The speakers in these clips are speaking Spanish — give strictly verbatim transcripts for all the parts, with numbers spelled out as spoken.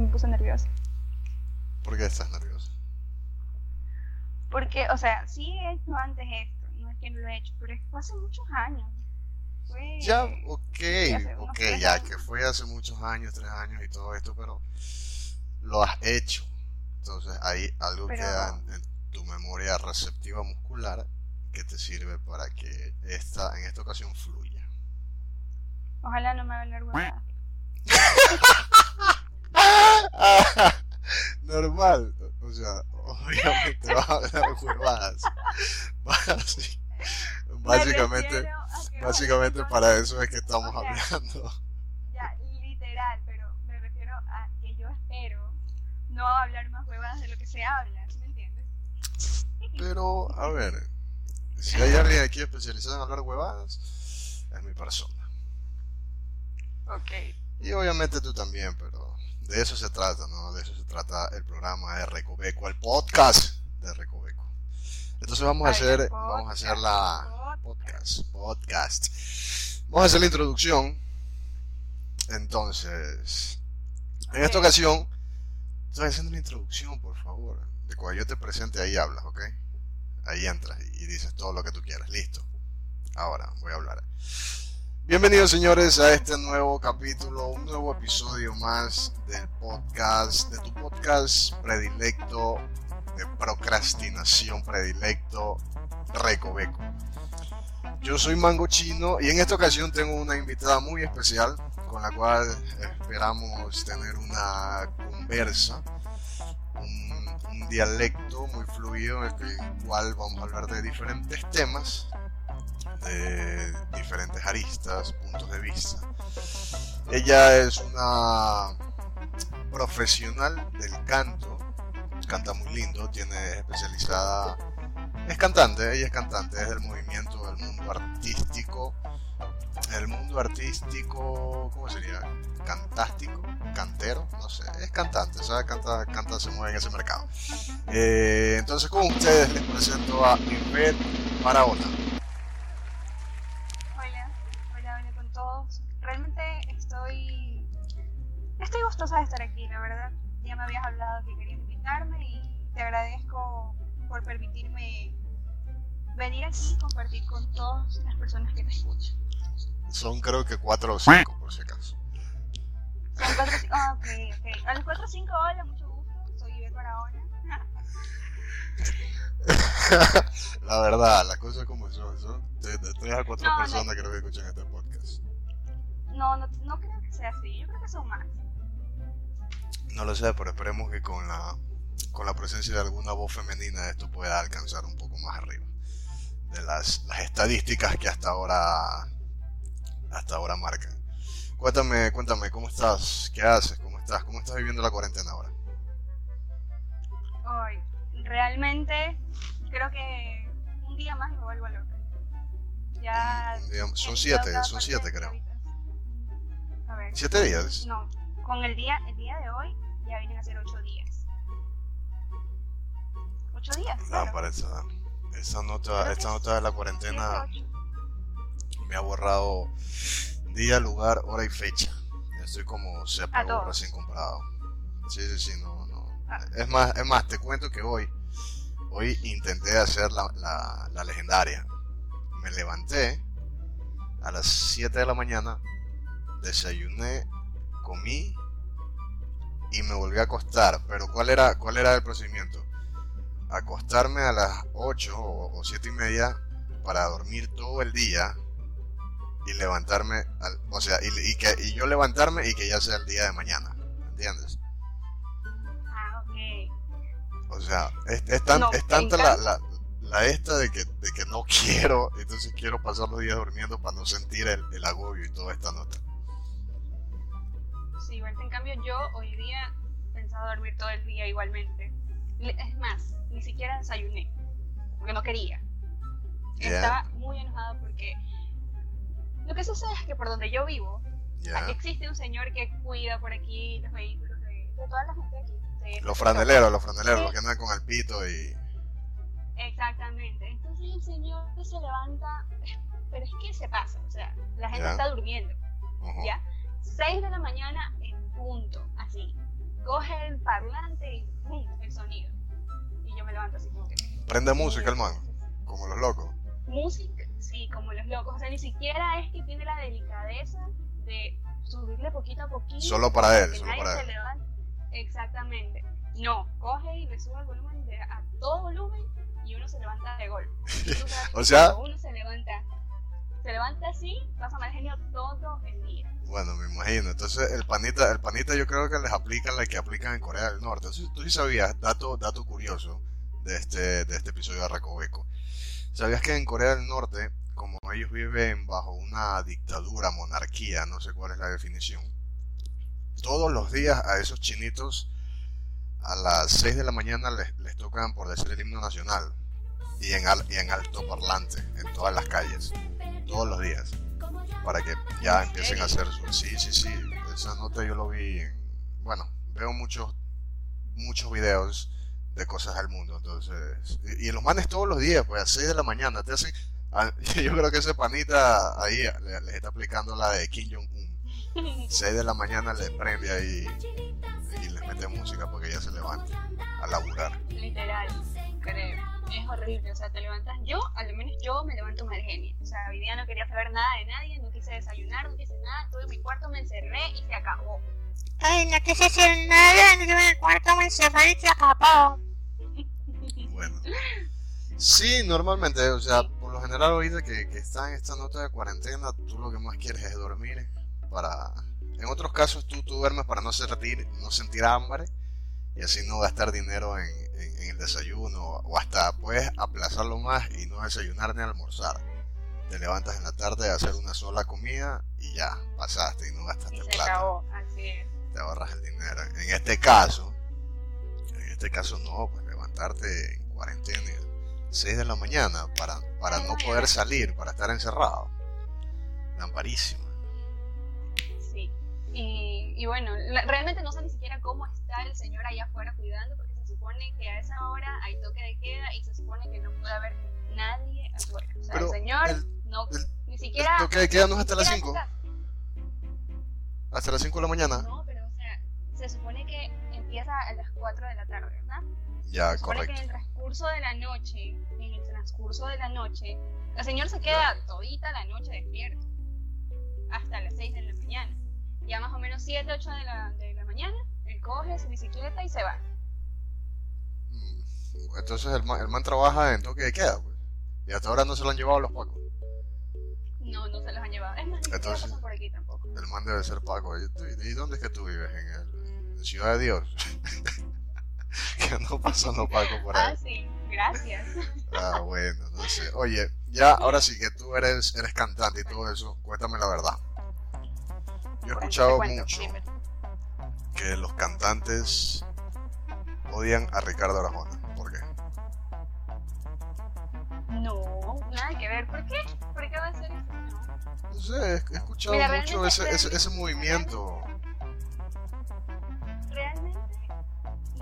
me puse nerviosa. ¿Por qué estás nerviosa? Porque, o sea, sí he hecho antes esto, no es que no lo he hecho, pero es que hace muchos años. Fue, ya, ok, ok, ya, años. Que fue hace muchos años, tres años y todo esto, pero lo has hecho. Entonces hay algo pero, queda en, en tu memoria receptiva muscular que te sirve para que esta, en esta ocasión fluya. Ojalá no me haga vergüenza. Normal, o sea, obviamente vas a hablar huevadas. Básicamente, básicamente para eso es que estamos okay. hablando. Ya, literal, pero me refiero a que yo espero no hablar más huevadas de lo que se habla, ¿sí me entiendes? Pero, a ver, si hay alguien aquí especializado en hablar huevadas, es mi persona. Okay. Y obviamente tú también, pero de eso se trata, ¿no? De eso se trata el programa de Recoveco, el podcast de Recoveco. Entonces vamos a hacer, vamos a hacer la podcast, podcast. Vamos a hacer la introducción. Entonces, en esta ocasión, estoy haciendo una introducción, por favor. De cuando yo te presente ahí hablas, ¿ok? Ahí entras y dices todo lo que tú quieras, listo. Ahora voy a hablar. Bienvenidos, señores, a este nuevo capítulo, un nuevo episodio más del podcast, de tu podcast predilecto, de procrastinación predilecto, Recoveco. Yo soy Mango Chino y en esta ocasión tengo una invitada muy especial con la cual esperamos tener una conversa, un, un dialecto muy fluido en el cual vamos a hablar de diferentes temas, de diferentes aristas, puntos de vista. Ella es una profesional del canto, canta muy lindo, tiene especializada, es cantante, ella es cantante, es del movimiento del mundo artístico, el mundo artístico, ¿cómo sería? Cantástico, cantero, no sé, es cantante, ¿sabes? Canta, canta, se mueve en ese mercado. Eh, entonces con ustedes les presento a Ivet Maragona. Estoy gustosa de estar aquí, la verdad. Ya me habías hablado que querías invitarme y te agradezco por permitirme venir aquí y compartir con todas las personas que te escuchan. Son creo que cuatro o cinco, por si acaso. Son cuatro o cinco, ah, ok, ok. A los cuatro o cinco, hola, mucho gusto, soy Yvette Barahona. La verdad, las cosas como son, son de, de tres a cuatro no, personas no, creo que escuchan este podcast. No, no, no creo que sea así, yo creo que son más. No lo sé, pero esperemos que con la con la presencia de alguna voz femenina esto pueda alcanzar un poco más arriba de las, las estadísticas que hasta ahora hasta ahora marcan. Cuéntame, cuéntame, ¿cómo estás? ¿Qué haces? ¿Cómo estás? ¿Cómo estás viviendo la cuarentena ahora? Hoy, realmente creo que un día más me vuelvo loca. Ya un, un día, son siete, son siete creo. A ver, ¿Siete días? No. Con el día, el día de hoy ya vienen a ser ocho días. Ocho días. No, claro. Para esa, esa nota, esta nota de la cuarentena me ha borrado día, lugar, hora y fecha. Estoy como separado, recién comprado. Sí, sí, sí, no, no. Ah. Es más, es más, te cuento que hoy, hoy intenté hacer la, la, la legendaria. Me levanté a las siete de la mañana, desayuné, comí y me volví a acostar, pero ¿cuál era, cuál era el procedimiento? Acostarme a las ocho o siete y media para dormir todo el día y levantarme, al, o sea, y, y, que, y yo levantarme y que ya sea el día de mañana, ¿entiendes? Ah, ok. O sea, es, es, tan, no, es tanta la, la, la esta de que, de que no quiero, entonces quiero pasar los días durmiendo para no sentir el, el agobio y toda esta nota. Sí, en cambio yo hoy día pensaba dormir todo el día igualmente. Es más, ni siquiera desayuné, porque no quería. Yeah. Estaba muy enojada porque lo que sucede es que por donde yo vivo, yeah, existe un señor que cuida por aquí los vehículos de, de toda la gente aquí. De, los franeleros, los franeleros, los que andan con el pito y... Exactamente, entonces el señor se levanta, pero es que se pasa, o sea, la gente yeah. está durmiendo, uh-huh. ¿ya? seis de la mañana en punto, así, coge el parlante y ¡pum! El sonido. Y yo me levanto así como que... Prende música el man, como los locos. Música, sí, como los locos. O sea, ni siquiera es que tiene la delicadeza de subirle poquito a poquito. Solo para él, solo para él. Exactamente. No, coge y le sube el volumen de, a todo volumen y uno se levanta de golpe. O sea... Uno se levanta... Se levanta así, pasa mal genio todo el día. Bueno, me imagino. Entonces, el panita, el panita yo creo que les aplican la que aplican en Corea del Norte. Entonces, tú sí sabías, dato, dato curioso de este, de este episodio de Recoveco. ¿Sabías que en Corea del Norte, como ellos viven bajo una dictadura, monarquía, no sé cuál es la definición, todos los días a esos chinitos a las seis de la mañana les, les tocan por decir el himno nacional y en, al, y en altoparlante en todas las calles? Todos los días, para que ya empiecen a hacer su... Sí, sí, sí, esa nota yo lo vi en... Bueno, veo muchos muchos videos de cosas del mundo, entonces... Y, y los manes todos los días, pues a seis de la mañana, te hacen... A, yo creo que ese panita ahí les le está aplicando la de Kim Jong-un. seis de la mañana les prende ahí y les mete música porque ya se levantan a laburar. Literal, creo. Es horrible, o sea, te levantas, yo, al menos yo me levanto mal genio, o sea, hoy día no quería saber nada de nadie, no quise desayunar, no quise nada, estuve en mi cuarto, me encerré y se acabó. Ay, no quise hacer nada, estuve en el cuarto, me encerré y se acabó. Bueno, sí, normalmente, o sea, por lo general ahorita que, que está en esta nota de cuarentena, tú lo que más quieres es dormir para... En otros casos tú, tú duermes para no sentir, no sentir hambre y así no gastar dinero en... en el desayuno, o hasta puedes aplazarlo más y no desayunar ni almorzar. Te levantas en la tarde a hacer una sola comida y ya, pasaste y no gastaste plata. Y se acabó, así es. Te ahorras el dinero. En este caso, en este caso no, pues levantarte en cuarentena seis de la mañana para, para no poder salir, para estar encerrado. Lamparísima. Sí, y, y bueno, la, realmente no sé ni siquiera cómo está el señor allá afuera cuidando, porque supone que a esa hora hay toque de queda y se supone que no puede haber nadie afuera. O sea, pero el señor el, no, el, ni siquiera... El toque de queda no es hasta las cinco. ¿Hasta las cinco de la mañana? No, pero o sea, se supone que empieza a las cuatro de la tarde, ¿verdad? Ya, se correcto. Que en el transcurso de la noche, en el transcurso de la noche, el señor se queda ya todita la noche despierto. Hasta las seis de la mañana. Ya más o menos siete, ocho de la, de la mañana, él coge su bicicleta y se va. Entonces el man, el man trabaja en toque de queda, pues. Y hasta ahora no se lo han llevado los pacos. No, no se los han llevado. Es más, no pasan por aquí tampoco. El man debe ser paco. ¿Y dónde es que tú vives? En, el, en Ciudad de Dios. Que no pasan los pacos por ahí. Ah, sí, gracias. Ah, bueno, no sé. Oye, ya ahora sí que tú eres, eres cantante y todo eso, cuéntame la verdad. Yo he escuchado cuento, mucho dime. Que los cantantes odian a Ricardo Arjona. ¿Por qué? No, nada que ver. ¿Por qué? ¿Por qué va a ser eso? No, no sé, he escuchado Mira, mucho ese, realmente, ese, ese movimiento. Realmente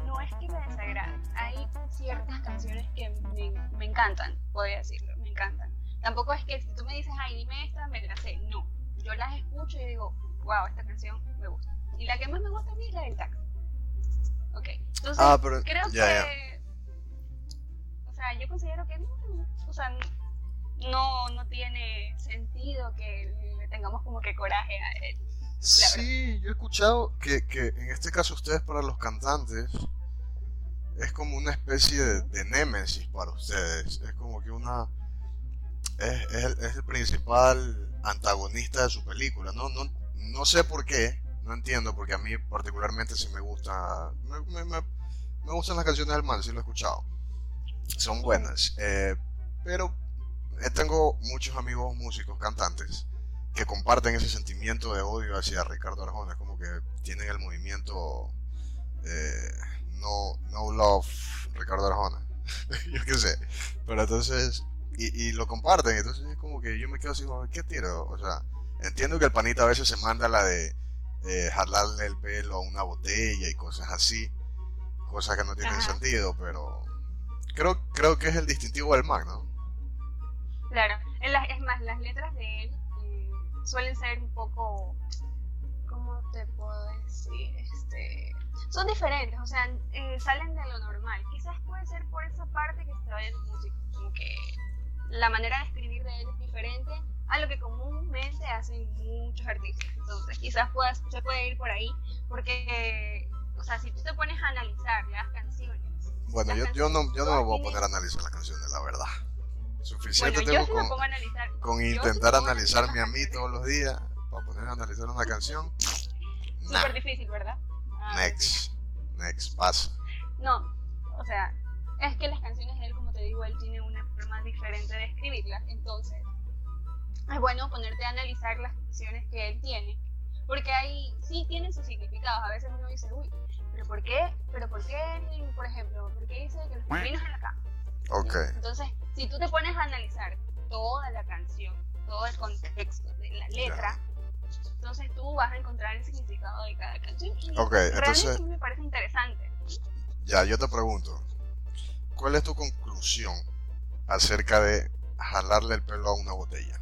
no es que me desagrade. Hay ciertas canciones que me, me encantan, podría decirlo, me encantan. Tampoco es que si tú me dices, ay, dime esta, me la sé. No, yo las escucho y digo, wow, esta canción me gusta. Y la que más me gusta a mí es la del taxi. Okay. Entonces, ah, pero, creo yeah, que yeah. O sea, yo considero que no, o sea, no, no tiene sentido que le tengamos como que coraje a él. Sí, verdad. Yo he escuchado que, que en este caso ustedes para los cantantes es como una especie de, de némesis para ustedes, es como que una es, es, el, es el principal antagonista de su película, no, no, no sé por qué. No entiendo, porque a mí particularmente sí me gusta. Me, me, me, me gustan las canciones del man, sí lo he escuchado. Son buenas. Eh, pero tengo muchos amigos músicos, cantantes, que comparten ese sentimiento de odio hacia Ricardo Arjona. Es como que tienen el movimiento eh, no, no love Ricardo Arjona. Yo qué sé. Pero entonces. Y, y lo comparten. Entonces es como que yo me quedo así, ¿qué tiro? O sea, entiendo que el panita a veces se manda la de. Eh, jalarle el pelo a una botella y cosas así, cosas que no tienen Ajá. sentido, pero creo creo que es el distintivo del man, ¿no? Claro, es más, las letras de él eh, suelen ser un poco como te puedo decir? Este, son diferentes, o sea, eh, salen de lo normal. Quizás puede ser por esa parte que se vayan los músicos, como que la manera de escribir de él es diferente a lo que comúnmente hacen muchos artistas. Entonces, quizás puedas, se puede ir por ahí, porque, o sea, si tú te pones a analizar las canciones. Bueno, las yo, canciones, yo no, yo no me voy a poner a analizar las canciones, la verdad. Suficiente bueno, tengo con, con intentar analizar a mí todos los días para poner a analizar una canción. Nah. Súper difícil, ¿verdad? Ah, next, next, pasa. No, o sea, es que las canciones de él, como te digo, él tiene una forma diferente de escribirlas. Entonces, es bueno ponerte a analizar las canciones que él tiene, porque ahí sí tienen sus significados. A veces uno dice, uy, ¿pero por qué? ¿Pero por qué él, por ejemplo, por qué dice que los pingüinos en la cama? Okay. Entonces, si tú te pones a analizar toda la canción, todo el contexto de la letra, ya. Entonces tú vas a encontrar el significado de cada canción. Y okay, realmente entonces, me parece interesante. Ya, yo te pregunto, ¿cuál es tu conclusión acerca de jalarle el pelo a una botella?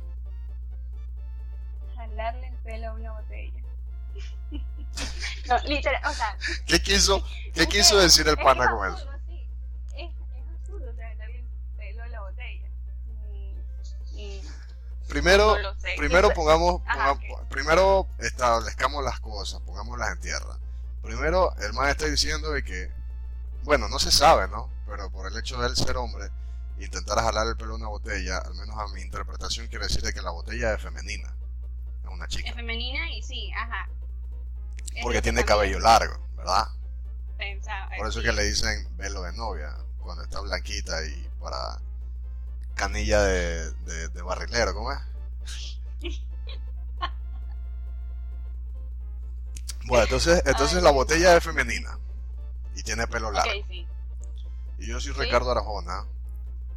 Jalarle el pelo a una botella. No, literal, o sea. ¿Qué quiso, qué quiso decir el pana con eso? Primero, no primero pongamos, pongamos Ajá, primero establezcamos las cosas, pongámoslas en tierra. Primero, el man está diciendo de que, bueno, no se sabe, ¿no? Pero por el hecho de él ser hombre, intentar jalar el pelo a una botella, al menos a mi interpretación, quiere decir de que la botella es femenina, es una chica. Es femenina y sí, ajá. Es porque tiene cabello largo, ¿verdad? Pensaba, por eso sí. Que le dicen velo de novia, cuando está blanquita y para... Canilla de, de, de barrilero, ¿cómo es? Bueno, entonces, entonces la botella es femenina y tiene pelo largo. Okay, sí. Y yo soy Ricardo Arjona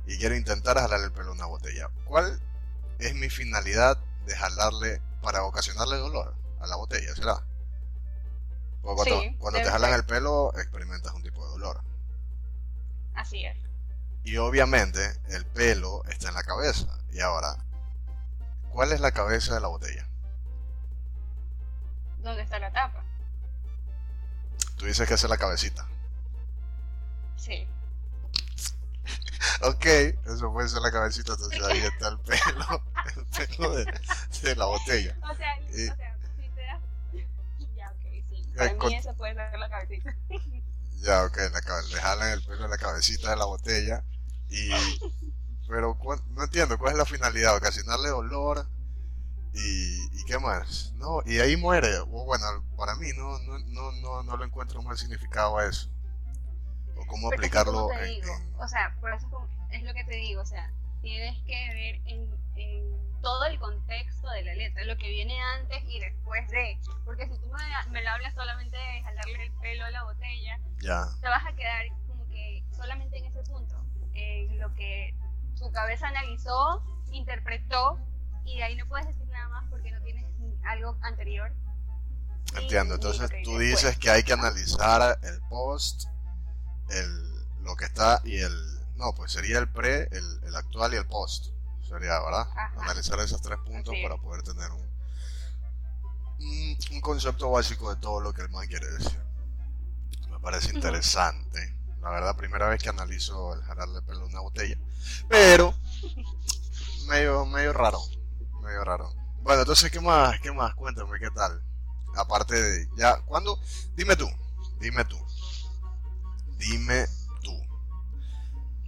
y quiero intentar jalarle el pelo a una botella. ¿Cuál es mi finalidad de jalarle para ocasionarle dolor a la botella? ¿Será? Porque cuando, sí, cuando te jalan el pelo experimentas un tipo de dolor. Así es. Y obviamente el pelo está en la cabeza. Y ahora, ¿cuál es la cabeza de la botella? ¿Dónde está la tapa? Tú dices que esa es la cabecita. Sí. Ok, eso puede ser la cabecita, entonces ahí está el pelo, el pelo de, de la botella. O sea, y, o sea, si te das... Ya, ok, sí. Para con... mí eso puede ser la cabecita. Ya, ok, le jalan el pelo a la cabecita de la botella y... Pero no entiendo, ¿cuál es la finalidad? Ocasionarle dolor y, y ¿qué más? No, y ahí muere. Bueno, para mí no no no no, no lo encuentro mal significado a eso. O cómo pero aplicarlo es en, en... O sea, por eso es lo que te digo, o sea, tienes que ver en, en todo el contexto de la letra, lo que viene antes y después de... Porque si tú me, me lo hablas solamente de jalarle el pelo a la botella... Ya. Te vas a quedar como que solamente en ese punto, en eh, lo que tu cabeza analizó, interpretó, y de ahí no puedes decir nada más porque no tienes algo anterior. Entiendo, y, entonces y tú dices después. Que hay que analizar el post, el lo que está y el... No, pues sería el pre, el, el actual y el post, sería, ¿verdad? Ajá. Analizar esos tres puntos para poder tener un, un, un concepto básico de todo lo que el man quiere decir. Parece interesante, la verdad, primera vez que analizo el jalarle pelo a una botella, pero medio, medio raro, medio raro. Bueno, entonces, ¿qué más? ¿Qué más? Cuéntame, ¿qué tal? Aparte de, ya, ¿cuándo? Dime tú, dime tú, dime tú.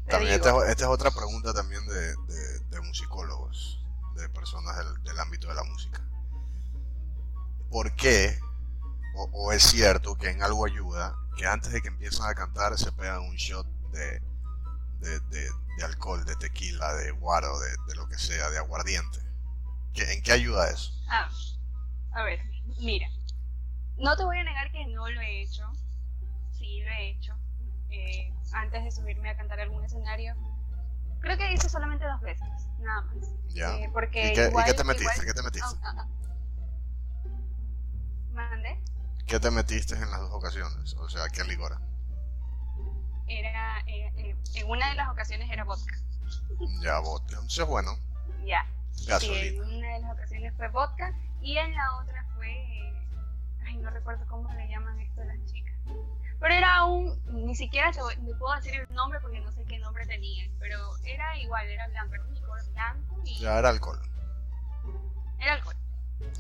También esta, esta es otra pregunta también de, de, de musicólogos, de personas del, del ámbito de la música. ¿Por qué? O, o es cierto que en algo ayuda que antes de que empiezan a cantar se pegan un shot de de, de, de alcohol, de tequila, de guaro, de, de lo que sea, de aguardiente. ¿Qué, ¿En qué ayuda eso? Ah, a ver, mira, no te voy a negar que no lo he hecho, sí lo he hecho. Eh, antes de subirme a cantar algún escenario, creo que hice solamente dos veces, nada más. Ya. Eh, porque ¿Y, qué, igual, ¿Y qué te metiste? Igual... ¿Qué te metiste? Oh, oh, oh. ¿Mandé? ¿Qué te metiste en las dos ocasiones? O sea, ¿qué licor? Era, eh, eh, en una de las ocasiones era vodka. Ya, vodka. Entonces, bueno. Ya. Gasolina. Sí, en una de las ocasiones fue vodka y en la otra fue... Eh, ay, no recuerdo cómo le llaman esto a las chicas, pero era un, ni siquiera te, voy, te puedo decir el nombre porque no sé qué nombre tenían, pero era igual, era blanco, era un licor blanco y... Ya, era alcohol. Era alcohol.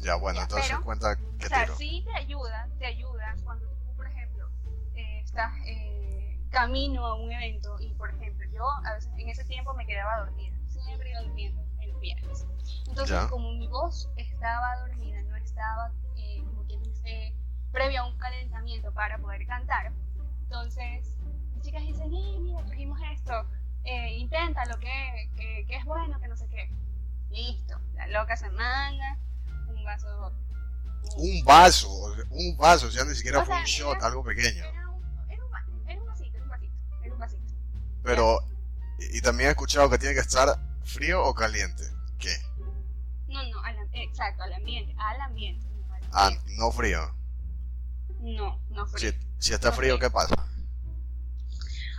Ya, bueno, ya, entonces pero, cuenta que o sea, tiro. Sí te ayuda, te ayuda cuando tú, por ejemplo, eh, estás eh, camino a un evento y, por ejemplo, yo a veces en ese tiempo me quedaba dormida, siempre iba durmiendo en los viajes. Entonces, ya. Como mi voz estaba dormida, no estaba, eh, como quien dice, previo a un calentamiento para poder cantar, entonces las chicas dicen, eh, mira, trajimos esto, eh, inténtalo, que, que, que es bueno, que no sé qué. Listo, la loca se manda, un vaso. Un, un vaso, un vaso, o sea, ni siquiera o fue sea, un shot, era, algo pequeño. Era un, era, un, era un vasito, era un vasito, era un vasito. Pero, y, y también he escuchado que tiene que estar frío o caliente, ¿qué? No, no, al, exacto, al ambiente, al ambiente. No, al ambiente. Ah, no frío. No, no frío. Si, si está no frío, frío, ¿qué pasa?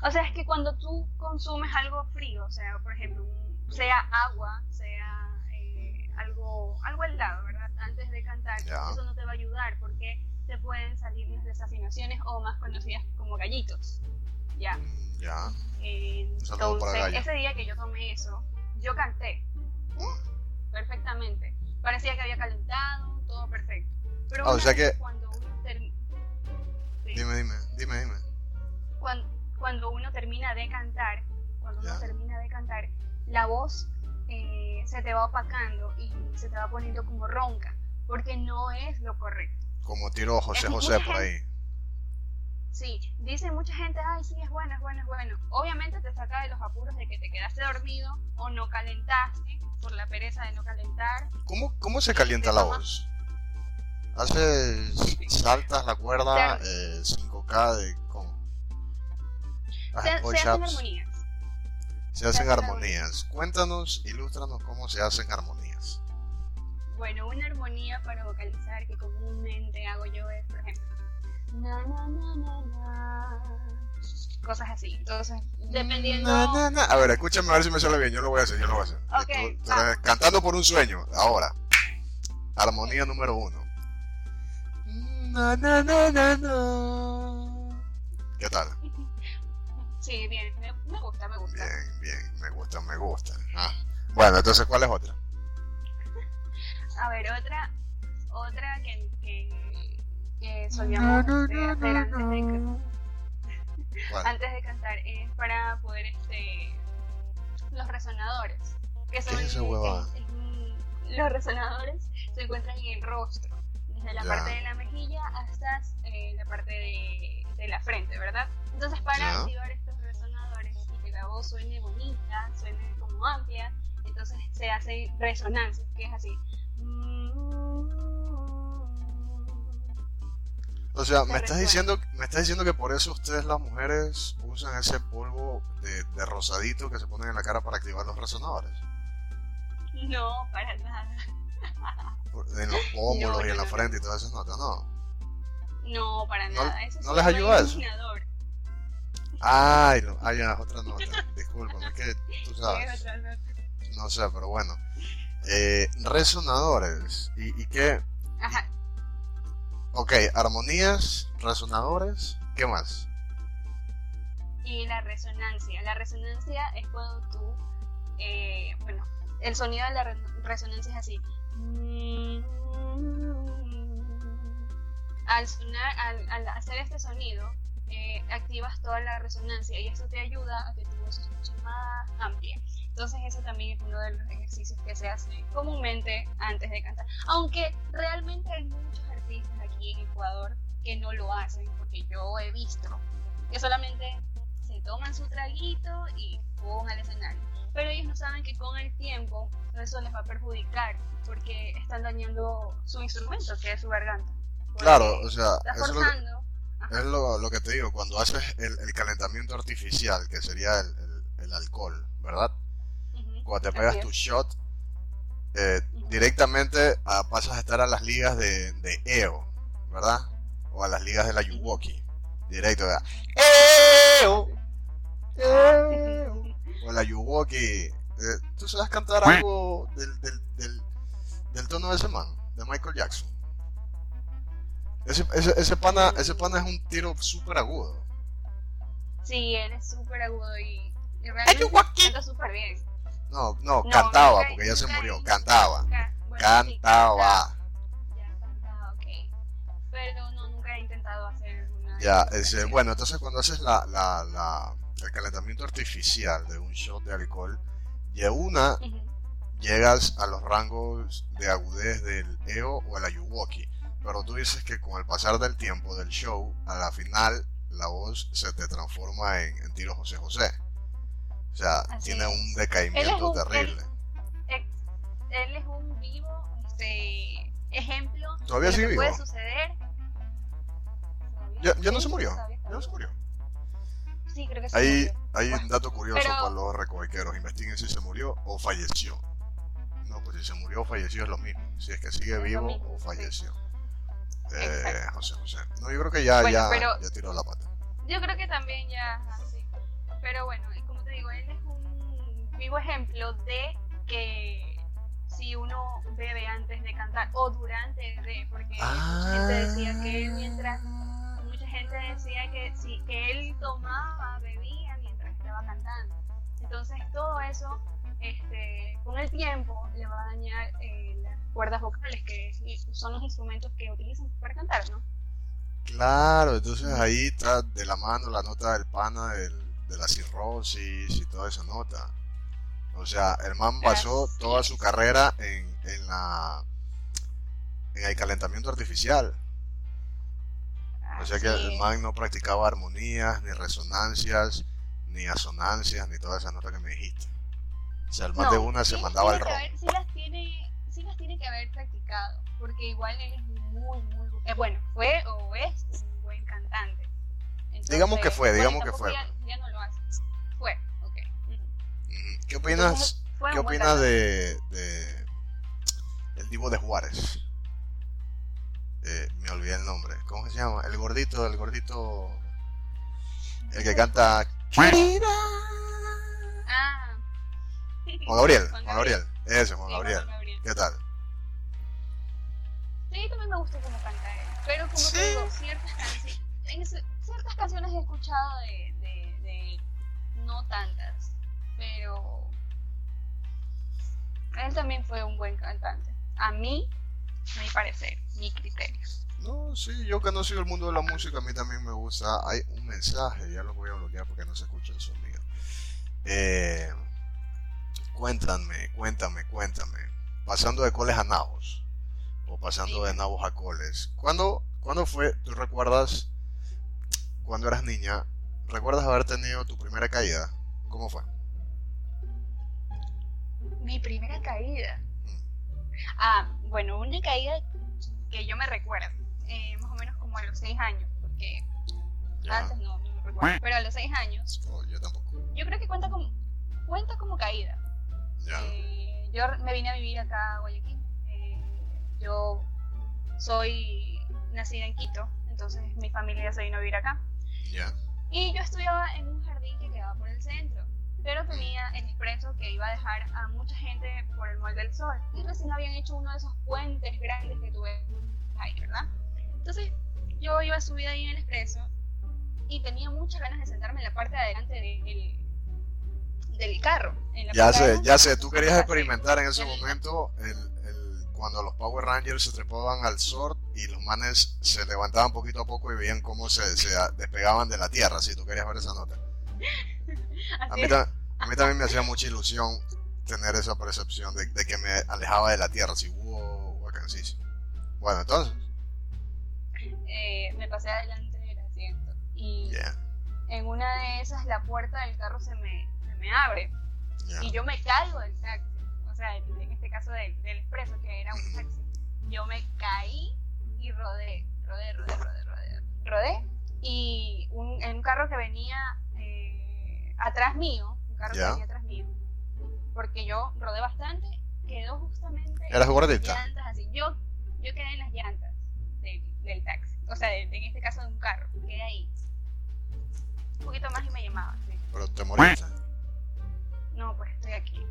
O sea, es que cuando tú consumes algo frío, o sea, por ejemplo, sea agua, sea eh, algo, algo helado, ¿verdad? Antes de cantar, ya. Eso no te va a ayudar porque te pueden salir las desafinaciones o más conocidas como gallitos. Ya. Ya. Eh, entonces, ese día que yo tomé eso, yo canté perfectamente. Parecía que había calentado, todo perfecto. Pero oh, o sea que... cuando uno termina... Sí. Dime, dime, dime, dime. Cuando, cuando uno termina de cantar, cuando ya. uno termina de cantar, la voz eh, se te va opacando y se te va poniendo como ronca, porque no es lo correcto. Como tiró José es José por gente, ahí. Sí, dice mucha gente, ay sí, es bueno, es bueno, es bueno. Obviamente te saca de los apuros de que te quedaste dormido o no calentaste por la pereza de no calentar. ¿Cómo, cómo se calienta la voz? ¿Haces, saltas la cuerda eh, cinco K de cómo? Se, se hacen armonías. Se hacen armonías. Cuéntanos, ilústranos cómo se hacen armonías. Bueno, una armonía para vocalizar que comúnmente hago yo es, por ejemplo, na na na na na, cosas así. Entonces, dependiendo. Na, na, na. A ver, escúchame a ver si me sale bien. Yo lo voy a hacer, yo lo voy a hacer. Okay, tú, tú, ah. Cantando por un sueño. Ahora, armonía número uno. Na na na na na. ¿Qué tal? Sí, bien, me, me gusta, me gusta. Bien, bien, me gusta, me gusta. Ah. Bueno, entonces, ¿cuál es otra? A ver, otra, otra que, que, que solíamos no, no, no, hacer antes, no, no. De, bueno. Antes de cantar es para poder, este, los resonadores. Que son ¿Qué es esa huevada? En, en, los resonadores se encuentran en el rostro, desde la ya. parte de la mejilla hasta eh, la parte de, de la frente, ¿verdad? Entonces, para ya. activar estos resonadores y que la voz suene bonita, suene como amplia, entonces se hace resonancia, que es así. O sea, se me estás diciendo, me estás diciendo que por eso ustedes las mujeres usan ese polvo de, de rosadito que se ponen en la cara para activar los resonadores. No, para nada. En los pómulos no, y en no, la frente no. y todas esas notas, ¿no? No, para no, nada. Eso ¿No les ayuda eso? Ay, no, hay otra nota. Discúlpame, es que tú sabes. No sé, pero bueno. Eh, resonadores. ¿Y, y qué? Ajá. Ok, armonías, resonadores, ¿qué más? Y la resonancia. La resonancia es cuando tú... Eh, bueno, el sonido de la re- resonancia es así. Al sonar, al, al hacer este sonido, eh, activas toda la resonancia y eso te ayuda a que tu voz escuche más amplia. Entonces eso también es uno de los ejercicios que se hacen comúnmente antes de cantar. Aunque realmente hay muchos artistas aquí en Ecuador que no lo hacen, porque yo he visto que solamente se toman su traguito y van al escenario. Pero ellos no saben que con el tiempo eso les va a perjudicar, porque están dañando su instrumento, que es su garganta. Claro, o sea, eso es, lo que, es lo, lo que te digo, cuando haces el, el calentamiento artificial, que sería el, el, el alcohol, ¿verdad? Uh-huh. Cuando te pegas tu shot, eh, uh-huh. directamente a, pasas a estar a las ligas de, de E O, ¿verdad? O a las ligas de la Yuwoki, uh-huh. directo, ¿verdad? E O, E O. O la Yuwoki, eh, ¿tú sabes cantar algo del, del, del, del tono de ese man, de Michael Jackson? Ese, ese, ese, pana, ese pana es un tiro súper agudo. Sí, él es súper agudo y, y realmente canta súper bien. No, no, no cantaba, nunca, porque ya se murió, nunca, cantaba, nunca, bueno, cantaba. Sí, cantaba. Ya cantaba, ok. Pero no, nunca he intentado hacer una... Ya, ese, bueno, entonces cuando haces la, la, la, el calentamiento artificial de un shot de alcohol, de una, uh-huh, llegas a los rangos de agudez del E O o el Ayuwoki. Pero tú dices que con el pasar del tiempo del show, a la final, la voz se te transforma en, en tiro José José. O sea, así tiene un decaimiento un, terrible. Él, él es un vivo este, ejemplo ¿Todavía de lo que vivo? Puede suceder. Ya, ya no se murió. Ya no se murió. Sí, creo que sí. Hay, hay bueno, un dato curioso pero... para los recovequeros. Investiguen si se murió o falleció. No, pues si se murió o falleció es lo mismo. Si es que sigue es vivo mismo, o falleció. Sí. Eh, José José. No, yo creo que ya, bueno, ya, pero... ya tiró la pata. Yo creo que también ya. Así. Pero bueno, como te digo, él es un vivo ejemplo de que si uno bebe antes de cantar o durante de, porque ah. mucha gente decía que él mientras. Mucha gente decía que si sí, que él tomaba, bebía mientras estaba cantando. Entonces todo eso, este, con el tiempo le va a dañar eh, las cuerdas vocales, que son los instrumentos que utilizan para cantar, ¿no? Claro, entonces ahí está de la mano la nota del pana del, de la cirrosis y toda esa nota. O sea, el man basó Así toda su carrera en, en la en el calentamiento artificial. O sea que el man no practicaba armonías, ni resonancias, ni asonancias, ni todas esas notas que me dijiste. O sea, el man no, de una sí, se mandaba el ron. Sí las tiene, sí las tiene que haber practicado, porque igual él es muy, muy... Eh, bueno, fue o es un buen cantante. Entonces, digamos que fue, digamos bueno, que fue. Ya, ya no lo hace. Fue, ok. Uh-huh. ¿Qué opinas, ¿qué opinas de, de... el Divo de Juárez? Eh, me olvidé el nombre. ¿Cómo se llama? El gordito, el gordito, el que canta Querida. Ah. Juan Gabriel, Juan Gabriel, ese Juan, sí, Gabriel. Juan Gabriel. ¿Qué tal? Sí, también me gustó cómo canta él, pero como ¿Sí? te digo, ciertas canciones, en ciertas canciones he escuchado de, de, de, no tantas, pero él también fue un buen cantante. A mí. Mi parecer, mi criterio. No, sí, yo que no soy del mundo de la música, a mí también me gusta. Hay un mensaje, ya lo voy a bloquear porque no se escucha el sonido. Eh, cuéntame, cuéntame, cuéntame. Pasando de coles a nabos, o pasando sí. de nabos a coles. ¿Cuándo, ¿cuándo fue, tú recuerdas, cuando eras niña, recuerdas haber tenido tu primera caída? ¿Cómo fue? Mi primera caída. Ah, bueno, una caída que yo me recuerdo, eh, más o menos como a los seis años, porque yeah. antes no, no me recuerdo, pero a los seis años. Oh, yo tampoco. Yo creo que cuenta como, cuenta como caída. Yeah. Eh, yo me vine a vivir acá a Guayaquil. Eh, yo soy nacida en Quito, entonces mi familia se vino a vivir acá. Yeah. Y yo estudiaba en un jardín que quedaba por el centro. Pero tenía el expreso que iba a dejar a mucha gente por el Mall del Sol. Y recién habían hecho uno de esos puentes grandes que tuve ahí, ¿verdad? Entonces, yo iba subida ahí en el expreso y tenía muchas ganas de sentarme en la parte de adelante del, del carro. En la ya sé, ya sé. Tú querías experimentar en ese momento el, el, cuando los Power Rangers se trepaban al S O R y los manes se levantaban poquito a poco y veían cómo se, se despegaban de la tierra. Si tú querías ver esa nota. A mí, a mí también me hacía mucha ilusión tener esa percepción de, de que me alejaba de la tierra, así, wow, vacancísimo. Bueno, entonces eh, me pasé adelante del asiento y yeah. en una de esas la puerta del carro se me, se me abre yeah. y yo me caigo del taxi, o sea, en este caso del, del expreso, que era un taxi. Yo me caí y rodé, rodé, rodé, rodé, rodé, rodé y un, en un carro que venía... atrás mío, un carro yeah. que venía atrás mío, porque yo rodé bastante, quedó justamente en las llantas, así, yo, yo quedé en las llantas del, del taxi, o sea, de, de, en este caso de un carro, quedé ahí, un poquito más y me llamaba, ¿sí? ¿Pero te moriste? No, pues estoy aquí,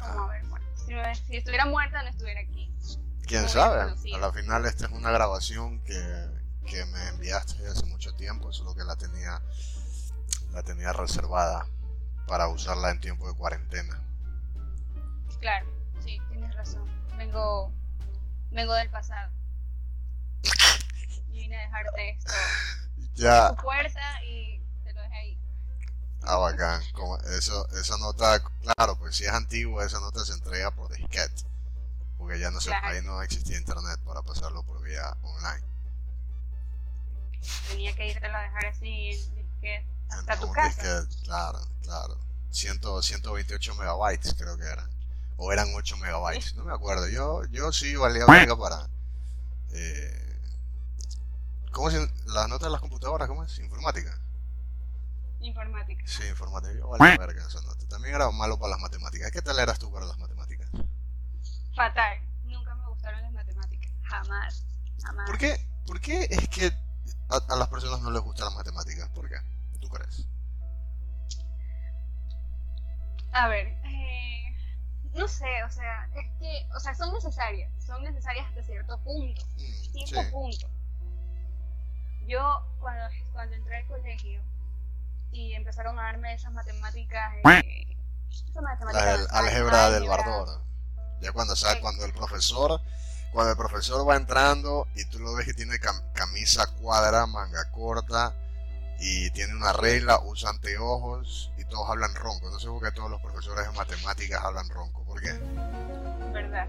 vamos ah. a ver, bueno, si, si estuviera muerta no estuviera aquí. ¿Quién no sabe? A la final esta es una grabación que, que me enviaste hace mucho tiempo, solo que la tenía, la tenía reservada para usarla en tiempo de cuarentena. Claro, sí, tienes razón. Vengo, vengo del pasado. Y vine a dejarte esto ya en tu puerta y te lo dejé ahí. Ah, bacán. Como eso, esa nota, claro, pues si es antigua, esa nota se entrega por disquete. Porque ya no se, claro, ahí no existía internet para pasarlo por vía online. Tenía que irte a dejar así en disquete hasta en tu casa. Disquete, claro, claro. ciento veintiocho megabytes creo que eran. O eran ocho megabytes, no me acuerdo. Yo yo sí valía verga para... Eh, ¿Cómo se las notas de las computadoras? ¿Cómo es? ¿Informática? Informática. Sí, informática. Yo valía verga esas notas. También era malo para las matemáticas. ¿Qué tal eras tú para las matemáticas? Fatal. Nunca me gustaron las matemáticas. Jamás. Jamás. ¿Por qué? ¿Por qué es que a, a las personas no les gustan las matemáticas? ¿Por qué? ¿Tú crees? A ver... Eh... No sé, o sea, es que, o sea, son necesarias, son necesarias hasta cierto punto, cierto sí. punto. Yo, cuando, cuando entré al colegio y empezaron a darme esas matemáticas, eh, esas matemáticas la, el álgebra del Bardor, ya cuando sabes, cuando el profesor, cuando el profesor va entrando y tú lo ves que tiene cam- camisa cuadra, manga corta, y tiene una regla, usa anteojos y todos hablan ronco. No sé por qué todos los profesores de matemáticas hablan ronco. ¿Por qué? Verdad,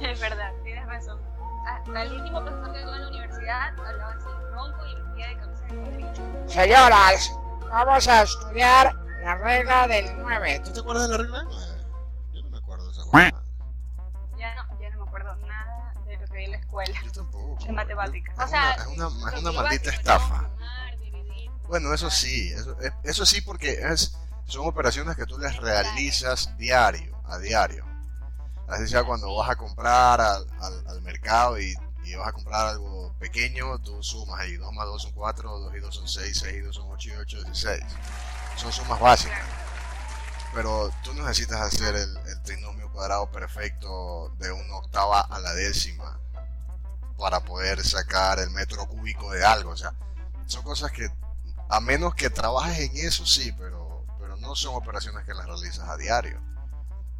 es verdad, tienes razón. Hasta el último profesor que tuve en la universidad hablaba así ronco y vestía de camisa de cuadrito. Señoras, vamos a estudiar la regla del nueve. ¿Tú te acuerdas de la regla del nueve? Yo no me acuerdo de esa regla. Ya no, ya no me acuerdo nada de lo que vi en la escuela. Yo tampoco. De matemáticas. O sea, es una, es una, es una maldita estafa. Bueno, eso sí, eso, eso sí porque es, son operaciones que tú les realizas diario, a diario. Así sea cuando vas a comprar al, al, al mercado y, y vas a comprar algo pequeño, tú sumas ahí, dos más dos son cuatro, dos y dos son seis, seis y dos son ocho y ocho son dieciséis. Son sumas básicas. Pero tú necesitas hacer el, el trinomio cuadrado perfecto de una octava a la décima para poder sacar el metro cúbico de algo. O sea, son cosas que... A menos que trabajes en eso, sí, pero, pero no son operaciones que las realizas a diario.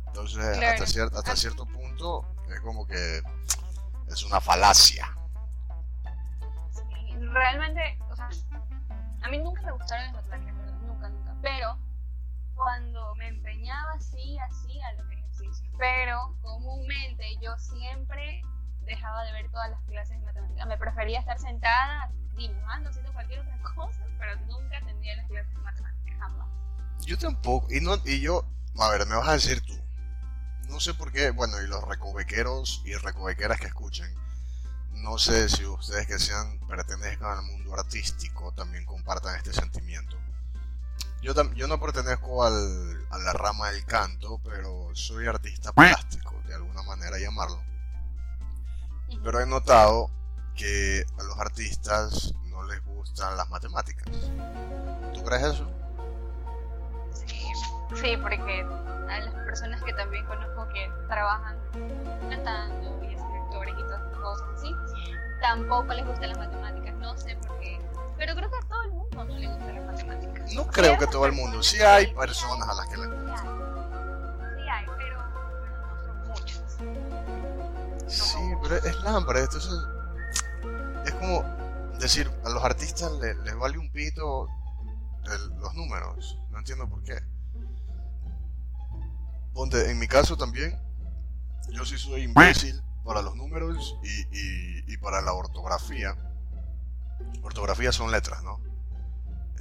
Entonces, claro, hasta, cier- hasta cierto punto, es como que es una falacia. Sí, realmente, o sea, a mí nunca me gustaron las matemáticas, nunca, nunca. Pero cuando me empeñaba, sí, hacía los ejercicios. Pero comúnmente yo siempre dejaba de ver todas las clases de matemáticas. Me prefería estar sentada, dibujando, haciendo cualquier otra cosa, pero nunca tendría las clases de matemáticas, jamás. Yo tampoco, y no, y yo, a ver, me vas a decir tú, no sé por qué, bueno, y los recovequeros y recovequeras que escuchen, no sé si ustedes que sean, pertenezcan al mundo artístico, también compartan este sentimiento. Yo, tam, yo no pertenezco al, a la rama del canto, pero soy artista plástico, de alguna manera llamarlo, uh-huh. Pero he notado que a los artistas no les gustan las matemáticas. ¿Tú crees eso? Sí, sí, porque a las personas que también conozco que trabajan cantando y escritores y todas esas cosas, sí, tampoco les gustan las matemáticas, no sé por qué. Pero creo que a todo el mundo no le gustan las matemáticas. No creo que todo el mundo, sí hay personas a las que les gustan. Sí hay, pero no son muchos. Sí, pero es lámpara, entonces... Es como decir, a los artistas les, les vale un pito el, los números, no entiendo por qué. Ponte, en mi caso también, yo sí soy imbécil para los números y, y, y para la ortografía. Ortografía son letras, ¿no?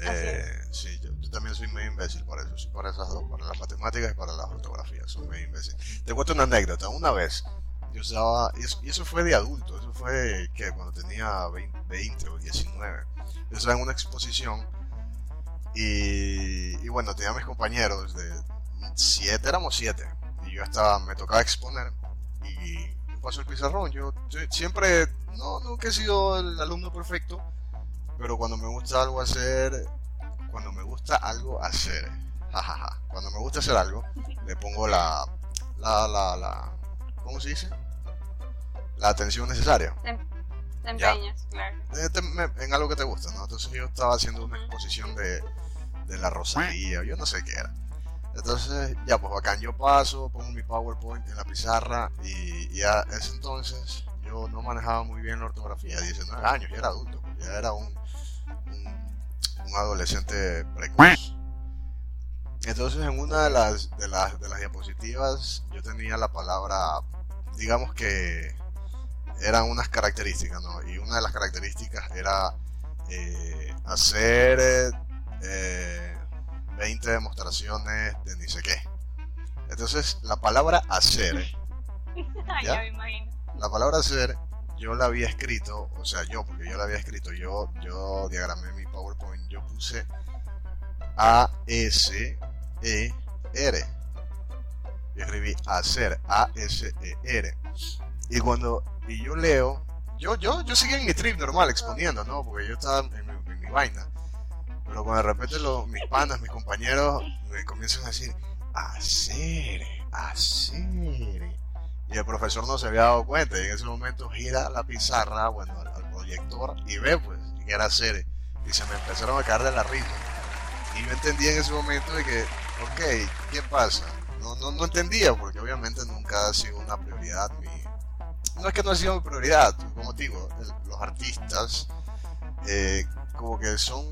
Eh, sí, yo, yo también soy medio imbécil para eso, sí, para esas dos, para las matemáticas y para las ortografías, soy medio imbécil. Te cuento una anécdota, una vez... Yo usaba, y eso, y eso fue de adulto, eso fue que cuando tenía veinte o diecinueve. Yo estaba en una exposición y, y bueno, tenía a mis compañeros de siete, éramos siete, y yo estaba, me tocaba exponer y paso el pizarrón. Yo, yo siempre, no, nunca he sido el alumno perfecto, pero cuando me gusta algo hacer, cuando me gusta algo hacer, jajaja, cuando me gusta hacer algo, le pongo la, la, la, la, ¿cómo se dice? La atención necesaria. Te empeñas, claro. En algo que te gusta, ¿no? Entonces yo estaba haciendo una exposición de, de la Rosalía, yo no sé qué era. Entonces, ya, pues bacán, yo paso, pongo mi PowerPoint en la pizarra y, y a ese entonces yo no manejaba muy bien la ortografía, diecinueve años, ya era adulto, ya era un, un, un adolescente precoz. Entonces en una de las, de las de las diapositivas yo tenía la palabra, digamos que eran unas características, ¿no? Y una de las características era eh, hacer eh, veinte demostraciones de ni sé qué. Entonces la palabra hacer, ¿ya? La palabra hacer yo la había escrito, o sea yo, porque yo la había escrito, yo, yo diagramé mi PowerPoint, yo puse A S E R. Yo escribí hacer, A S E R. Y cuando y yo leo, yo yo yo seguía en mi trip normal exponiendo, ¿no? Porque yo estaba en mi, en mi vaina. Pero cuando de repente los, mis panas, mis compañeros me comienzan a decir hacer, hacer. Y el profesor no se había dado cuenta. Y en ese momento gira la pizarra, bueno, al, al proyector y ve pues que era hacer. Y se me empezaron a caer de la risa. Y yo entendía en ese momento de que, ok, ¿qué pasa? No, no, no entendía, porque obviamente nunca ha sido una prioridad mi... No es que no ha sido mi prioridad, como te digo, el, los artistas eh, como que son,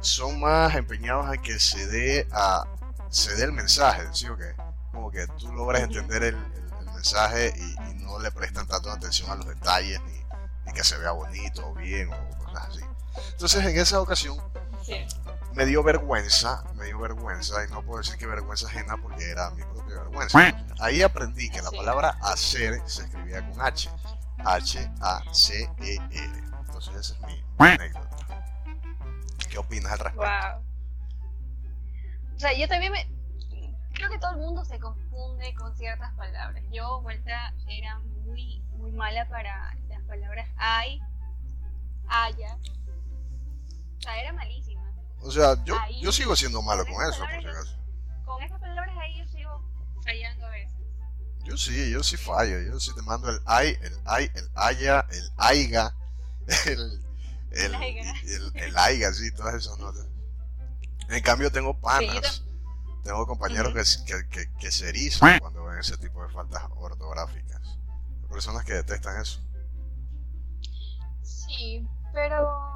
son más empeñados a que se dé, a, se dé el mensaje, ¿sí o qué? Como que tú logras entender el, el, el mensaje y, y no le prestan tanto atención a los detalles, ni, ni que se vea bonito o bien o cosas así. Entonces en esa ocasión... Sí. Me dio vergüenza, me dio vergüenza, y no puedo decir que vergüenza ajena porque era mi propia vergüenza. Ahí aprendí que la palabra hacer se escribía con H, H A C E R. Entonces esa es mi anécdota. ¿Qué opinas al respecto? Wow. O sea, yo también me... creo que todo el mundo se confunde con ciertas palabras. Yo, vuelta, era muy, muy mala para las palabras ay, haya. O sea, era malísima. O sea, yo, ahí, yo sigo siendo malo con, con eso, por si acaso. Con esas palabras ahí yo sigo fallando a veces. Yo sí, yo sí fallo. Yo sí te mando el ay, el ay, el haya, el aiga, el, el, el, el, el aiga, sí, todas esas notas. En cambio tengo panas, sí, yo... tengo compañeros uh-huh. que, que, que se erizan cuando ven ese tipo de faltas ortográficas. Hay personas que detestan eso. Sí, pero...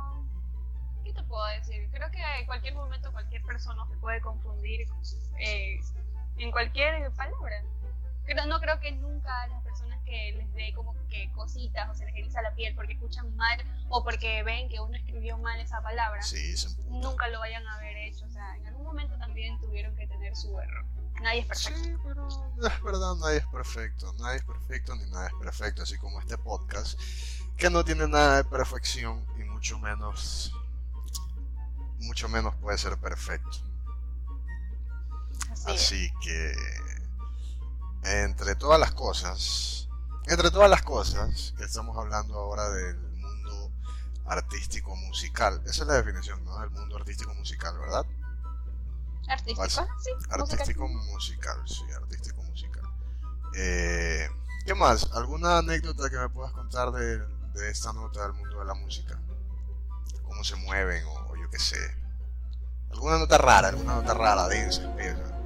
puedo decir, creo que en cualquier momento cualquier persona se puede confundir eh, en cualquier palabra. Pero no creo que nunca a las personas que les dé como que cositas o se les eriza la piel porque escuchan mal o porque ven que uno escribió mal esa palabra, sí, nunca lo vayan a haber hecho. O sea, en algún momento también tuvieron que tener su error. Nadie es perfecto. Sí, pero es verdad, nadie es perfecto. Nadie es perfecto ni nada es perfecto. Así como este podcast, que no tiene nada de perfección y mucho menos... mucho menos puede ser perfecto. Así, Así que entre todas las cosas, entre todas las cosas que estamos hablando ahora del mundo artístico musical, esa es la definición, ¿no? Del mundo artístico musical, ¿verdad? Artístico, ¿Vas? sí. Artístico musical, sí, artístico musical. Eh, ¿Qué más? ¿Alguna anécdota que me puedas contar de, de esta nota del mundo de la música? ¿Cómo se mueven o que sé, alguna nota rara, alguna nota rara, densa,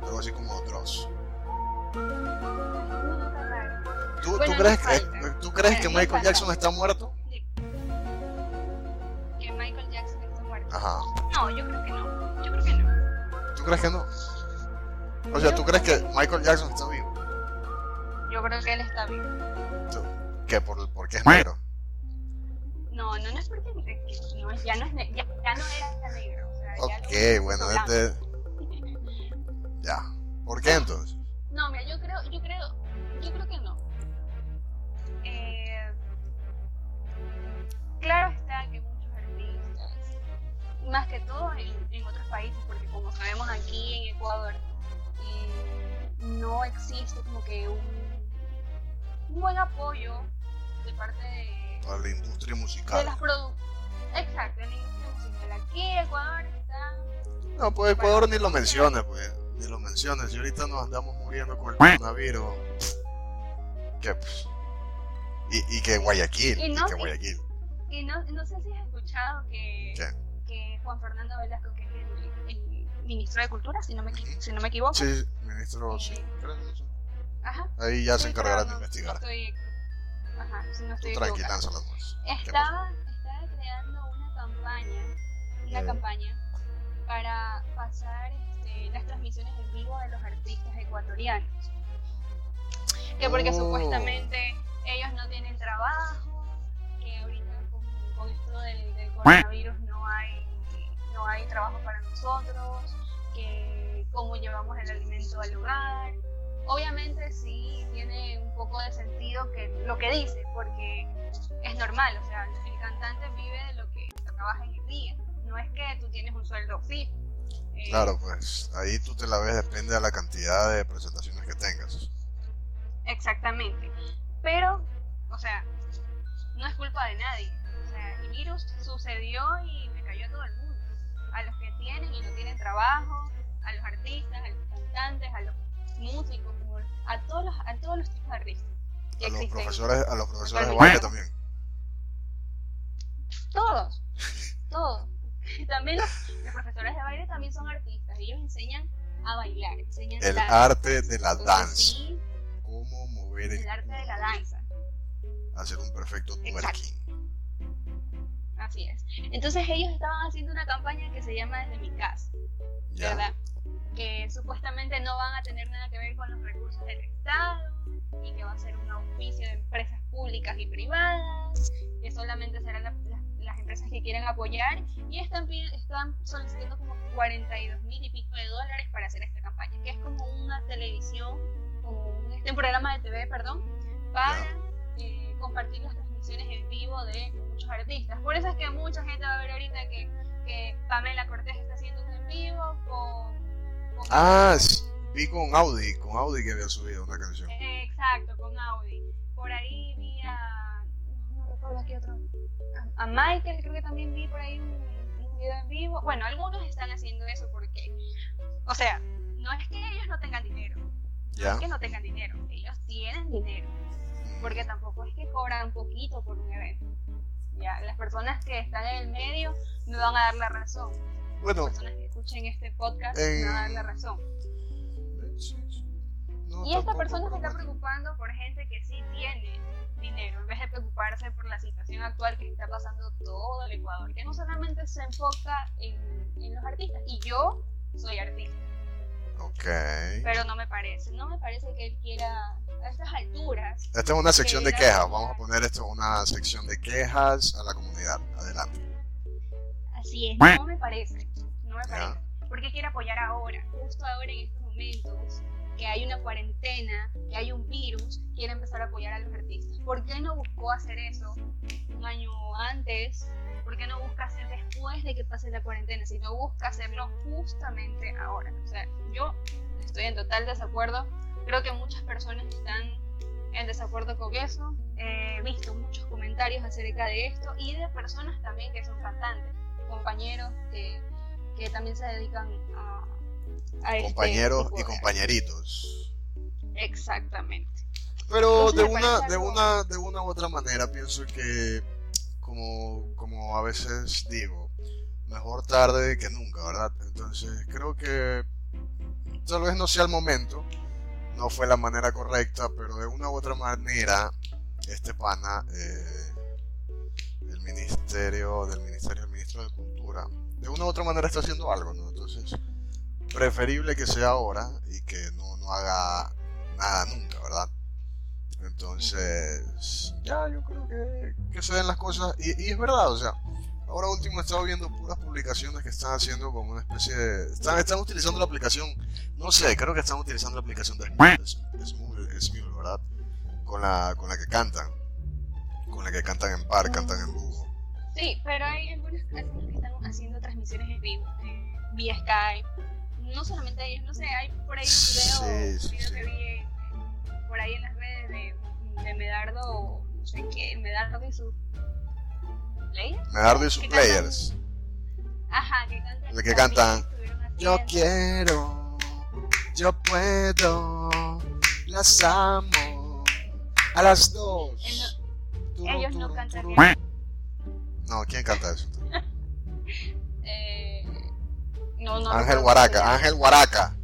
algo así como otros? ¿Tú, bueno, ¿tú crees, que, ¿tú crees que Michael falta. Jackson está muerto? Sí. Que Michael Jackson está muerto. Ajá. No, yo creo que no, yo creo que no. ¿Tú crees que no? O sea, ¿tú crees que Michael Jackson está vivo? Yo creo que él está vivo. ¿Tú? ¿Qué? ¿Por, porque es negro? No, no, no es porque no, ya no es ne- ya, ya no era negro. O sea, ok, ya no, bueno, este... ya. ¿Por qué entonces? No, mira, yo creo, yo creo, yo creo que no. Eh, claro está que muchos artistas, más que todo en, en otros países, porque como sabemos aquí en Ecuador eh, no existe como que un, un buen apoyo de parte de a la industria musical. De las produ- Exacto, la industria musical. Aquí Ecuador está... No, pues Ecuador ni lo menciones, pues. Ni lo menciones. Si ahorita nos andamos muriendo con el coronavirus. ¿Qué? Pues. Y, y que Guayaquil. Y, no, y que Guayaquil. que no, no sé si has escuchado que, sí. que Juan Fernando Velasco, que es el, el ministro de Cultura, si no me, si no me equivoco. Sí, ministro, eh, sí. Ajá. Ahí ya sí, se encargarán no, de investigar. Estoy, ajá, si no estoy tranquila, estaba, estaba creando una campaña, una eh. campaña para pasar este, las transmisiones en vivo de los artistas ecuatorianos. Que porque oh. supuestamente ellos no tienen trabajo, que ahorita con, con esto del, del coronavirus no hay, no hay trabajo para nosotros, que cómo llevamos el alimento al hogar. Obviamente sí tiene un poco de sentido que lo que dice, porque es normal, o sea, el cantante vive de lo que trabaja en el día, no es que tú tienes un sueldo fijo. Eh, claro, pues ahí tú te la ves, depende de la cantidad de presentaciones que tengas. Exactamente, pero, o sea, no es culpa de nadie, o sea, el virus sucedió y me cayó a todo el mundo, a los que tienen y no tienen trabajo, a los artistas, a los cantantes, a los músicos, a todos los, a todos los tipos de artistas. A los profesores, a los profesores de baile también. Todos, todos. También los, los profesores de baile también son artistas. Ellos enseñan a bailar, enseñan el danza, arte de la danza. Sí, cómo mover el, el arte de la danza. Hacer un perfecto twerking. Así es. Entonces ellos estaban haciendo una campaña que se llama Desde mi casa, ya. ¿Verdad? Que supuestamente no van a tener nada que ver con los recursos del Estado y que va a ser un auspicio de empresas públicas y privadas, que solamente serán la, la, las empresas que quieran apoyar, y están, están solicitando como cuarenta y dos mil y pico de dólares para hacer esta campaña, que es como una televisión, como un, este, un programa de T V, perdón, para eh, compartir las transmisiones en vivo de muchos artistas. Por eso es que mucha gente va a ver ahorita que, que Pamela Cortés está haciendo un en vivo con... Ah, sí, vi con Audi, con Audi que había subido una canción. Exacto, con Audi. Por ahí vi a... no recuerdo aquí otro. A, a Michael, creo que también vi por ahí un, un video en vivo. Bueno, algunos están haciendo eso porque... o sea, no es que ellos no tengan dinero. Ya. No es que no tengan dinero, ellos tienen dinero. Porque tampoco es que cobran poquito por un evento. Ya, las personas que están en el medio me van a dar la razón. Bueno, las personas que escuchen este podcast eh, me van a dar la razón. No, y esta persona se está preocupando por gente que sí tiene dinero, en vez de preocuparse por la situación actual que está pasando todo el Ecuador, que no solamente se enfoca en, en los artistas. Y yo soy artista. Okay. Pero no me parece, no me parece que él quiera a estas alturas. Esta es una sección de quejas, vamos a poner esto una sección de quejas a la comunidad. Adelante. Así es, no me parece. No me parece. Porque quiere apoyar ahora, justo ahora en estos momentos, que hay una cuarentena, que hay un virus, quiere empezar a apoyar a los artistas. ¿Por qué no buscó hacer eso un año antes? ¿Por qué no busca hacer después de que pase la cuarentena? Sino busca hacerlo justamente ahora. O sea, yo estoy en total desacuerdo. Creo que muchas personas están en desacuerdo con eso. He eh, visto muchos comentarios acerca de esto y de personas también que son cantantes, compañeros que... que también se dedican a, a compañeros este y compañeritos. Exactamente. Pero entonces, de una de algo... una de una u otra manera pienso que como como a veces digo, mejor tarde que nunca, ¿verdad? Entonces, creo que tal vez no sea el momento, no fue la manera correcta, pero de una u otra manera este pana eh, el ministerio del ministerio el ministro de Cultura de una u otra manera está haciendo algo, ¿no? Entonces, preferible que sea ahora y que no, no haga nada nunca, ¿verdad? Entonces, ya, yo creo que, que se den las cosas. Y, y es verdad, o sea, ahora último he estado viendo puras publicaciones que están haciendo como una especie de... Están, están utilizando la aplicación, no sé, creo que están utilizando la aplicación de Smule, ¿verdad? Con la, con la que cantan, con la que cantan en par, cantan en lujo. Sí, pero hay algunas personas que están haciendo transmisiones en vivo, eh, vía Skype. No solamente ellos, no sé, hay por ahí un video, sí, sí, video sí. que vi eh, por ahí en las redes de, de Medardo, no sé qué, Medardo y sus players. Medardo y sus players. Cantan, ajá, que cantan. De que cantan. Yo quiero, yo puedo, las amo. A las dos. El, turu, ellos turu, no cantan. Turu, No, ¿quién canta eso? eh, no, no. Ángel Huaraca, Ángel Huaraca.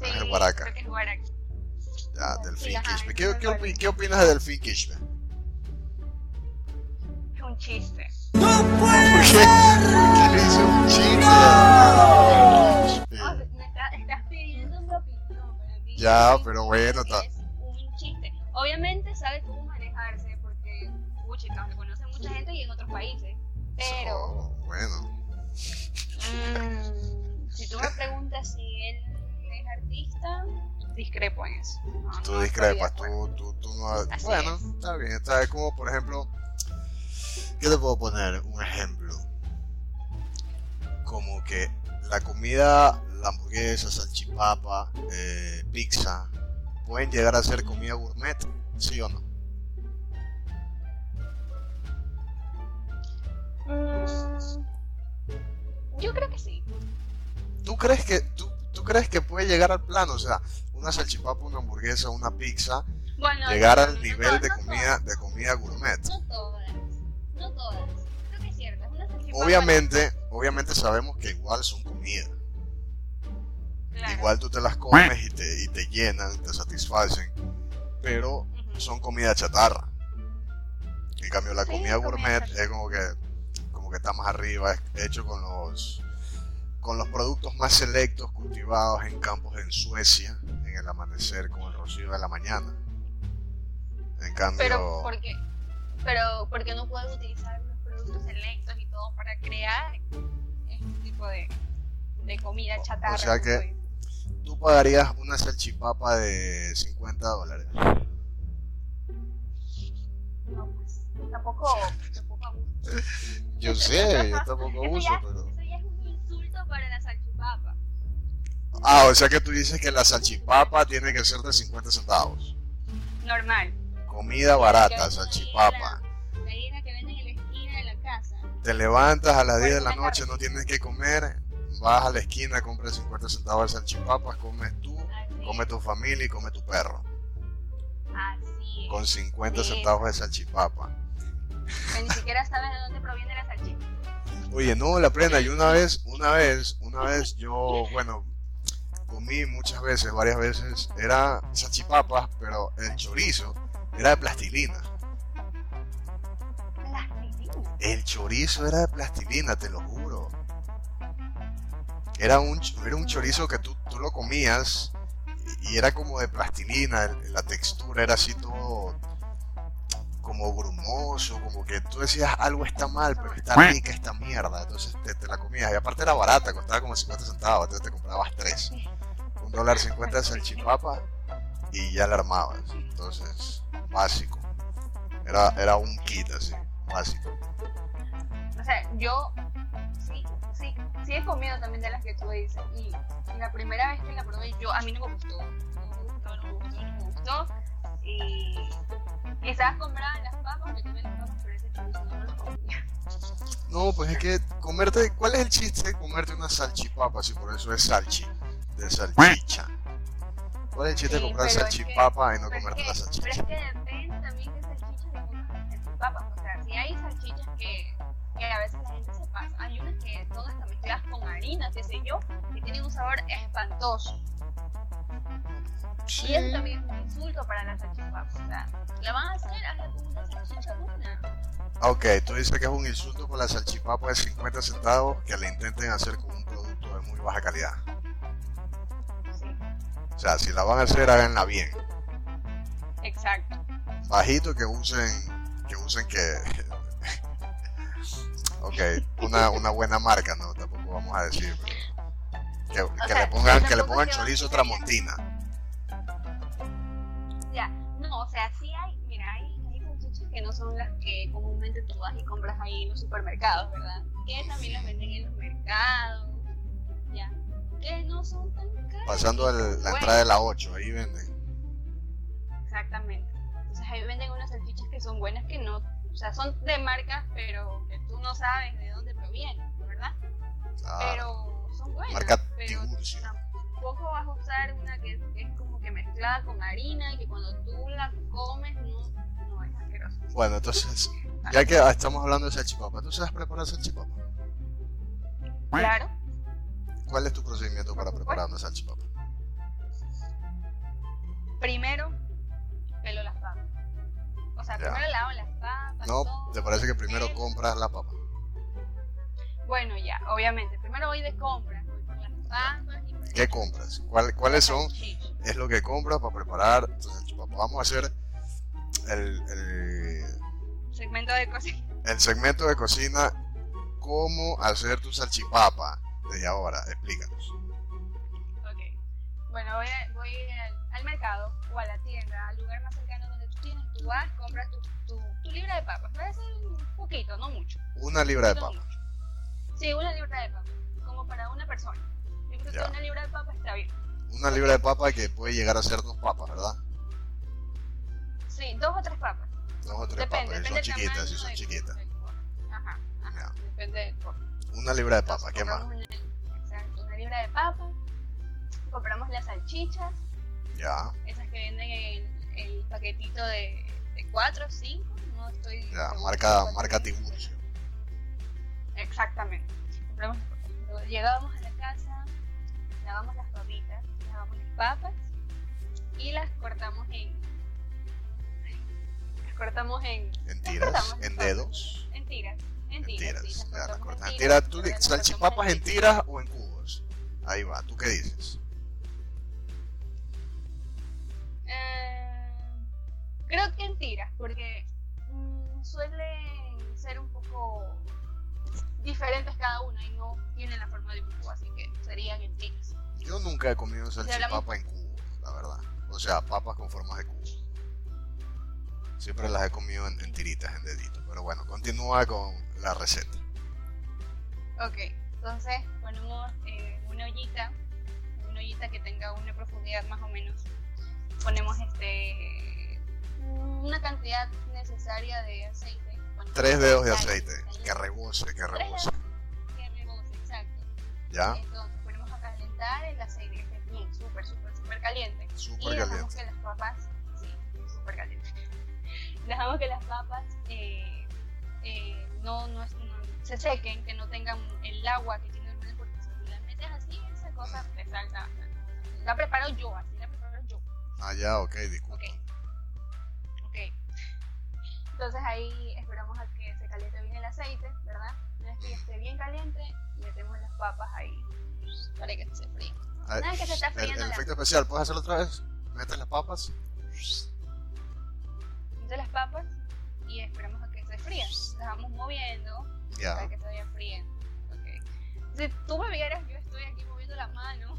Sí, Ángel Huaraca. Creo que es Huaraca. Ya, Delfín sí, Quispe. ¿Qué, qué, opi- ¿Qué opinas de Delfín Quispe? Es un chiste. ¿Por qué? ¿Por qué le hizo un chiste? No. No, me está, estás pidiendo mi opinión. Para mí ya, pero bueno, está. Es un chiste. Obviamente sabe cómo manejarse porque, uy, chicas, me conoce mucha gente y en otros países. Pero. Oh, bueno. Mmm, si tú me preguntas si él es artista, discrepo en eso. No, tú no discrepas, tú, tú, tú no. Así bueno, es. Está bien. Está bien, como por ejemplo. Yo te puedo poner un ejemplo, como que la comida, la hamburguesa, salchipapa, eh, pizza, pueden llegar a ser comida gourmet, ¿sí o no? Mm, yo creo que sí. ¿Tú crees que, tú, tú crees que puede llegar al plano? O sea, una salchipapa, una hamburguesa, una pizza, bueno, llegar no, al no, nivel no, no, de comida, de comida gourmet. No todo. No todas, creo que es cierto. Obviamente, obviamente sabemos que igual son comida. Claro. Igual tú te las comes y te, y te llenan, te satisfacen, pero uh-huh. son comida chatarra. En cambio la sí, comida gourmet comida es como que, como que está más arriba, es hecho con los, con los productos más selectos cultivados en campos en Suecia, en el amanecer con el rocío de la mañana. En cambio. Pero, ¿por qué? Pero porque no puedes utilizar los productos selectos y todo para crear este tipo de, de comida chatarra. O sea que tú pagarías una salchipapa de cincuenta dólares. No, pues tampoco, tampoco abuso. Yo sé, yo tampoco abuso, eso ya, pero... Eso ya es un insulto para la salchipapa. Ah, o sea que tú dices que la salchipapa tiene que ser de cincuenta centavos. Normal. Comida barata, salchipapa. La harina que venden en la esquina de la casa. Te levantas a las diez de la noche, no tienes que comer, vas a la esquina, compras cincuenta centavos de salchipapas, comes tú, come tu familia y come tu perro. Así es. Con cincuenta centavos de salchipapa. Que ni siquiera sabes de dónde proviene la salchicha. Oye, no, la prenda, yo una vez, una vez, una vez, yo, bueno, comí muchas veces, varias veces, era salchipapas, pero el chorizo era de plastilina. ¿Plastilina? El chorizo era de plastilina, te lo juro. Era un, era un chorizo que tú, tú lo comías y era como de plastilina. La textura era así todo como grumoso, como que tú decías algo está mal, pero está rica esta mierda. Entonces te, te la comías. Y aparte era barata, costaba como cincuenta centavos, entonces te comprabas tres. Un dólar cincuenta de salchipapa y ya la armabas. Entonces... básico, era, era un kit así, básico. O sea, yo sí, sí, sí he comido también de las que tú dices y la primera vez que la probé yo, a mí no me gustó, no me gustó, no me gustó, no me gustó y quizás compraban las papas, me comí las papas, pero ese chorizo no lo comía. No, pues es que comerte, ¿cuál es el chiste de comerte una salchipapa si por eso es salchi, de salchicha? ¿Cuál es el chiste de sí, comprar salchipapa es que, y no comerte es que, la salchicha? Pero es que depende también de salchichas de comprar salchipapas. O sea, si hay salchichas que, que a veces la gente se pasa, hay unas que todas están mezcladas con harina, qué sé yo, que tienen un sabor espantoso. Sí. Y eso también es un insulto para la salchipapa. O sea, la van a hacer, hazla con una salchicha buena. Ok, tú dices que es un insulto para la salchipapa de cincuenta centavos que la intenten hacer con un producto de muy baja calidad. O sea, si la van a hacer, háganla bien. Exacto. Bajito que usen, que usen que... ok, una, una buena marca, ¿no? Tampoco vamos a decir, pero... Que, que sea, le pongan, que le pongan chorizo tramontina. Ya, no, o sea, sí hay... Mira, hay, hay salchichas que no son las que comúnmente tú vas y compras ahí en los supermercados, ¿verdad? Que también las venden en los mercados, ya. Que no son tan caras. Pasando el, la bueno, entrada de la ocho, ahí venden. Exactamente. Entonces ahí venden unas salchichas que son buenas, que no, o sea, son de marcas, pero que tú no sabes de dónde provienen, ¿verdad? Ah, pero son buenas. Marca Tiburcio. Tampoco vas a usar una que, que es como que mezclada con harina y que cuando tú la comes no, no es asqueroso. Bueno, entonces Ya que estamos hablando de salchipapa, ¿tú sabes preparar salchipapa? Claro. ¿Cuál es tu procedimiento para preparar una salchipapa? Primero, pelo las papas. O sea, ya. primero lavo las papas. No, todo, ¿te parece que primero pelo. compras la papa? Bueno, ya, obviamente. Primero voy de compras. Voy por las papas y por ¿Qué el... compras? ¿Cuál, ¿Cuáles son? Salchicha. Es lo que compras para preparar tu salchipapa. Vamos a hacer el... el... segmento de cocina. El segmento de cocina, cómo hacer tu salchipapa desde ahora, explícanos. Ok, bueno, voy, a, voy al, al mercado o a la tienda, al lugar más cercano donde tú tienes, tú vas, compras tu, tu, tu libra de papas, puede ser un poquito, no mucho. Una libra de papas. No sí, una libra de papas, como para una persona. Yo creo ya. que una libra de papas está bien. Una libra de papas que puede llegar a ser dos papas, ¿verdad? Sí, dos o tres papas. Dos o tres depende, papas, depende si son chiquitas, si son chiquitas. Ajá, ajá, yeah. depende del corte. Una libra de papa, ¿qué más? Una, exacto, una libra de papa. Compramos las salchichas. Ya. Yeah. Esas que venden el, el paquetito de, de cuatro o cinco, no estoy... Ya, yeah, marca, marca Tiburcio. Exactamente. Compramos, llegábamos a la casa, lavamos las papitas, lavamos las papas y las cortamos en... cortamos en... En tiras, cortamos, en dedos. En tiras, en tiras. En tiras, ya, las cortas en tiras. ¿Tú salchipapas en tiras o en cubos? Ahí va, ¿tú qué dices? Eh, creo que en tiras, porque mmm, suelen ser un poco diferentes cada uno y no tienen la forma de un cubo, así que serían en tiras. Yo nunca he comido salchipapa en cubos, la verdad. O sea, papas con formas de cubos. Siempre las he comido en, en tiritas, en deditos. Pero bueno, continúa con la receta. Ok, entonces ponemos eh, una ollita, una ollita que tenga una profundidad más o menos. Ponemos este una cantidad necesaria de aceite. Tres dedos de aceite, que rebose, que rebose. Que rebose, exacto. Ya. Entonces ponemos a calentar el aceite, que esté bien, súper, súper, súper caliente. Súper caliente. Y dejamos que las papas, sí, súper caliente. Dejamos que las papas eh, eh, no, no, no se sequen, que no tengan el agua que tiene el molde, porque si las metes así, esa cosa te salta. La preparo yo, así la preparo yo. Ah, ya, ok, disculpa. Okay. Okay. Entonces ahí esperamos a que se caliente bien el aceite, ¿verdad? Una vez que ya esté bien caliente, metemos las papas ahí para que se fríen. Nada que se está friendo. El, el efecto especial, ¿puedes hacerlo otra vez? Metes las papas. De las papas y esperamos a que se fríen. Las vamos moviendo yeah. para que se vayan friendo. Okay. Si tú me vieras, yo estoy aquí moviendo la mano.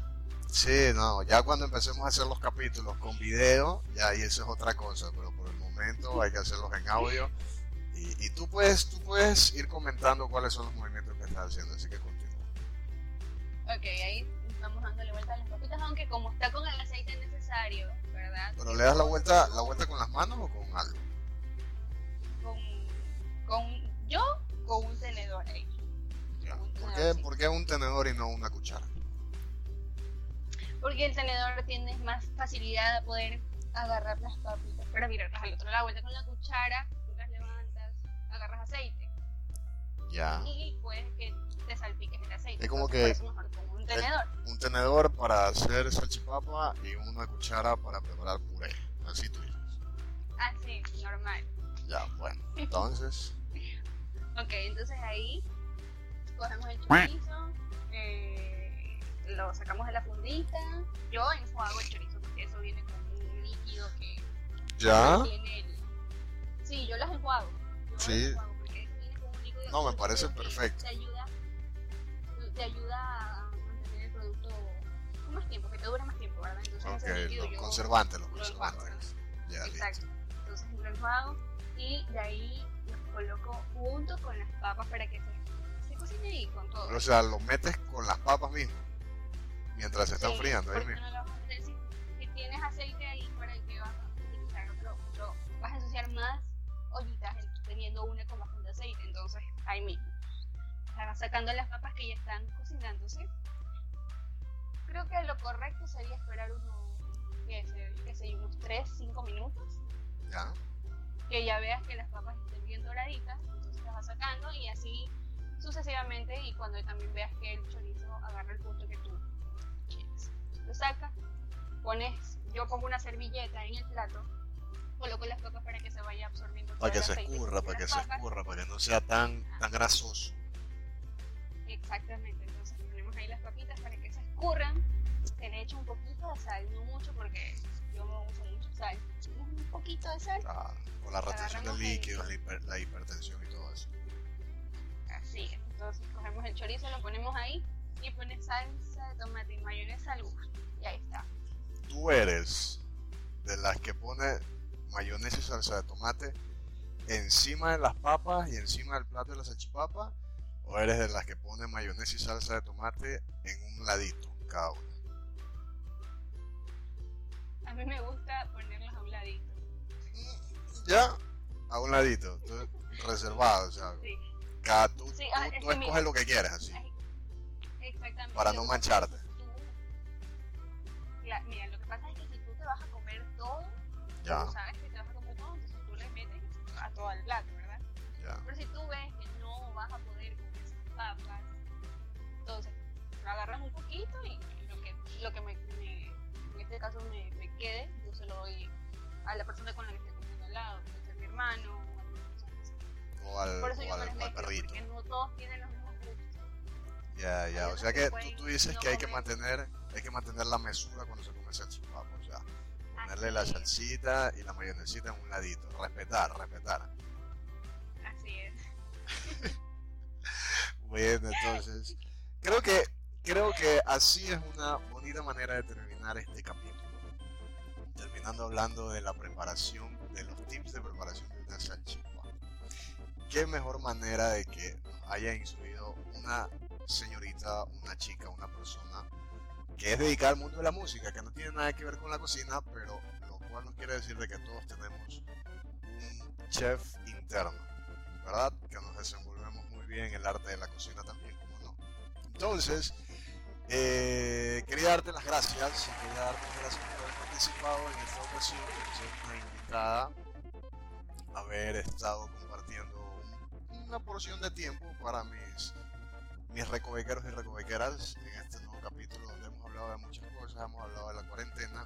Sí, no, ya cuando empecemos a hacer los capítulos con video, ya ahí eso es otra cosa, pero por el momento hay que hacerlos en audio. Y, y tú, puedes, tú puedes ir comentando cuáles son los movimientos que estás haciendo, así que continúa. Ok, ahí vamos dándole vuelta a las papitas, aunque como está con el aceite necesario, ¿verdad? ¿Pero le das la vuelta, la vuelta con las manos o con algo? Con, con yo con un tenedor ahí. Ya. Un tenedor. ¿Por qué, ¿Por qué un tenedor y no una cuchara? Porque el tenedor tienes más facilidad de poder agarrar las papitas para mirarlas al otro lado. La vuelta con la cuchara, tú las levantas, agarras aceite. Ya. Y puedes que te salpiques el aceite. Es como que... Un tenedor. Un tenedor para hacer salchipapa y una cuchara para preparar puré. Así tú dices. Así, normal. Ya, bueno. Entonces. Ok, entonces ahí cogemos el chorizo, eh, lo sacamos de la fundita. Yo enjuago el chorizo porque eso viene con un líquido que. ¿Ya? Tiene el... Sí, yo los enjuago. Yo sí. Los enjuago porque eso viene con un líquido. No, me parece perfecto. Te ayuda, te ayuda a. más tiempo, que te dura más tiempo, ¿verdad? Entonces, okay, ese líquido, los conservantes, los conservantes. Lo ya, exacto. Listo. Entonces lo enjuago y de ahí los coloco junto con las papas para que se, se cocine y con todo. Pero, o sea, lo metes con las papas mismo, mientras se están sí, friando ahí mismo. No lo vas a decir, si tienes aceite ahí para el que vas a utilizar, pero, pero vas a ensuciar más ollitas teniendo una con bastante aceite, entonces ahí mismo. O sea, sacando las papas que ya están cocinándose. Creo que lo correcto sería esperar unos, qué sé, qué sé, unos tres, cinco minutos. Ya. que ya veas que las papas estén bien doraditas, entonces las vas sacando y así sucesivamente, y cuando también veas que el chorizo agarra el punto que tú quieres. Lo sacas, pones, yo pongo una servilleta en el plato, coloco las papas para que se vaya absorbiendo todo el aceite. Para que se escurra, para que se escurra, para que no sea tan, tan grasoso. Exactamente, entonces ponemos ahí las papitas para que se escurran, se le echa un poquito de sal, no mucho porque yo no uso mucho sal, un poquito de sal. Ah, con la retención de líquidos, el... la, hiper, la hipertensión y todo eso. Así es, entonces cogemos el chorizo, lo ponemos ahí y pones salsa de tomate y mayonesa al gusto, y ahí está. Tú eres de las que pone mayonesa y salsa de tomate encima de las papas y encima del plato de la salchipapa, o eres de las que pone mayonesa y salsa de tomate en un ladito cada una. A mí me gusta ponerlas a un ladito. Ya, a un ladito, reservado, o sea, sí. cada, tú, sí, ah, tú, tú escoges mismo. Lo que quieres, así. Exactamente. Para no mancharte. La, mira, lo que pasa es que si tú te vas a comer todo, ya. Tú sabes que te vas a comer todo, entonces tú le metes a todo el plato, ¿verdad? Ya. Pero si tú ves que no vas a poder comer esas papas, entonces lo agarras un poquito y lo que, lo que me, me en este caso me, me quede, yo se lo doy a la persona con la que estoy comiendo al lado, puede ser mi hermano o alguna persona así. O al, por eso o yo al, me al mezclo, perrito. Porque no todos tienen los mismos gustos. Ya, ya, o sea que tú, tú dices no que hay comer. que mantener hay que mantener la mesura cuando se come salchipapa, o sea, ponerle así la salsita y la mayonesita en un ladito, respetar, respetar. Así es. Bueno, entonces, creo que Creo que así es una bonita manera de terminar este capítulo. Terminando hablando de la preparación, de los tips de preparación de una salchipapa. Qué mejor manera de que nos haya instruido una señorita, una chica, una persona que es dedicada al mundo de la música, que no tiene nada que ver con la cocina, pero lo cual nos quiere decir de que todos tenemos un chef interno, ¿verdad? Que nos desenvolvemos muy bien en el arte de la cocina también, como no. Entonces, Eh, quería darte las gracias, quería darte las gracias por haber participado en esta ocasión, por ser una invitada, haber estado compartiendo una porción de tiempo para mis, mis recovequeros y recovequeras en este nuevo capítulo donde hemos hablado de muchas cosas, hemos hablado de la cuarentena,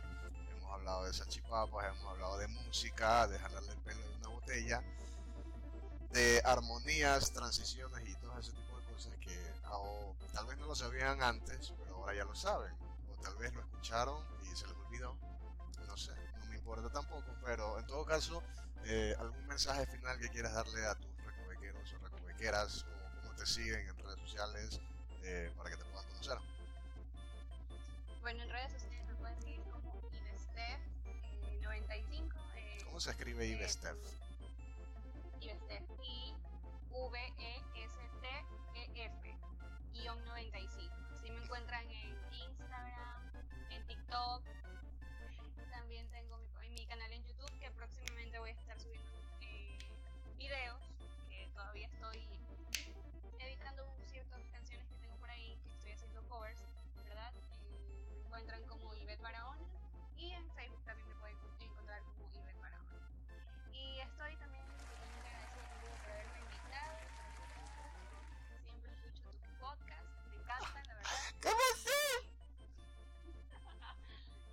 hemos hablado de salchipapas, hemos hablado de música, de jalarle el pelo de una botella, de armonías, transiciones y todo ese tipo cosas que oh, tal vez no lo sabían antes, pero ahora ya lo saben, o tal vez lo escucharon y se les olvidó, no sé, no me importa tampoco, pero en todo caso, eh, algún mensaje final que quieras darle a tus recovequeros o recovequeras, o cómo te siguen en redes sociales, eh, para que te puedan conocer. Bueno, en redes sociales me pueden seguir como Ivestef noventa y cinco. Eh, ¿Cómo se escribe Ivestef? Ivestef, I V E S T E F guión noventa y cinco. Así me encuentran en Instagram, en TikTok. También tengo mi, mi canal en YouTube, que próximamente voy a estar subiendo eh, videos, que todavía estoy editando ciertas canciones que tengo por ahí, que estoy haciendo covers, ¿verdad? Eh, me encuentran como Yvette Barahona, y en Facebook también me pueden encontrar como Yvette Barahona. Y estoy también muy agradecida por haberme invitado. Siempre escucho tus podcasts, me encantan, la verdad. ¿Cómo así?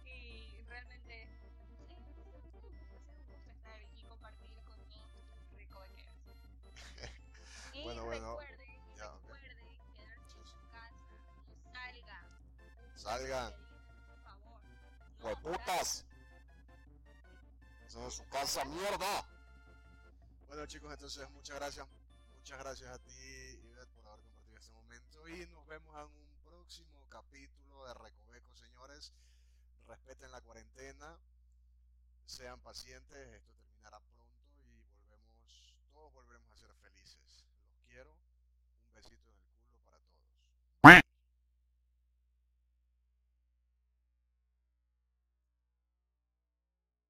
Y realmente sí, es un gusto estar aquí y compartir con todos tus recovequeros. Y bueno, bueno, recuerden, ya, recuerden okay. quedarse en su casa, no salgan. Salgan. Por favor. ¡Hueputas! Eso es su casa, mierda. Bueno, chicos, entonces muchas gracias. Muchas gracias a ti, Ivet, por haber compartido este momento. Y nos vemos en un próximo capítulo de Recoveco, señores. Respeten la cuarentena. Sean pacientes. Esto terminará pronto y volvemos, todos volveremos a ser felices. Los quiero.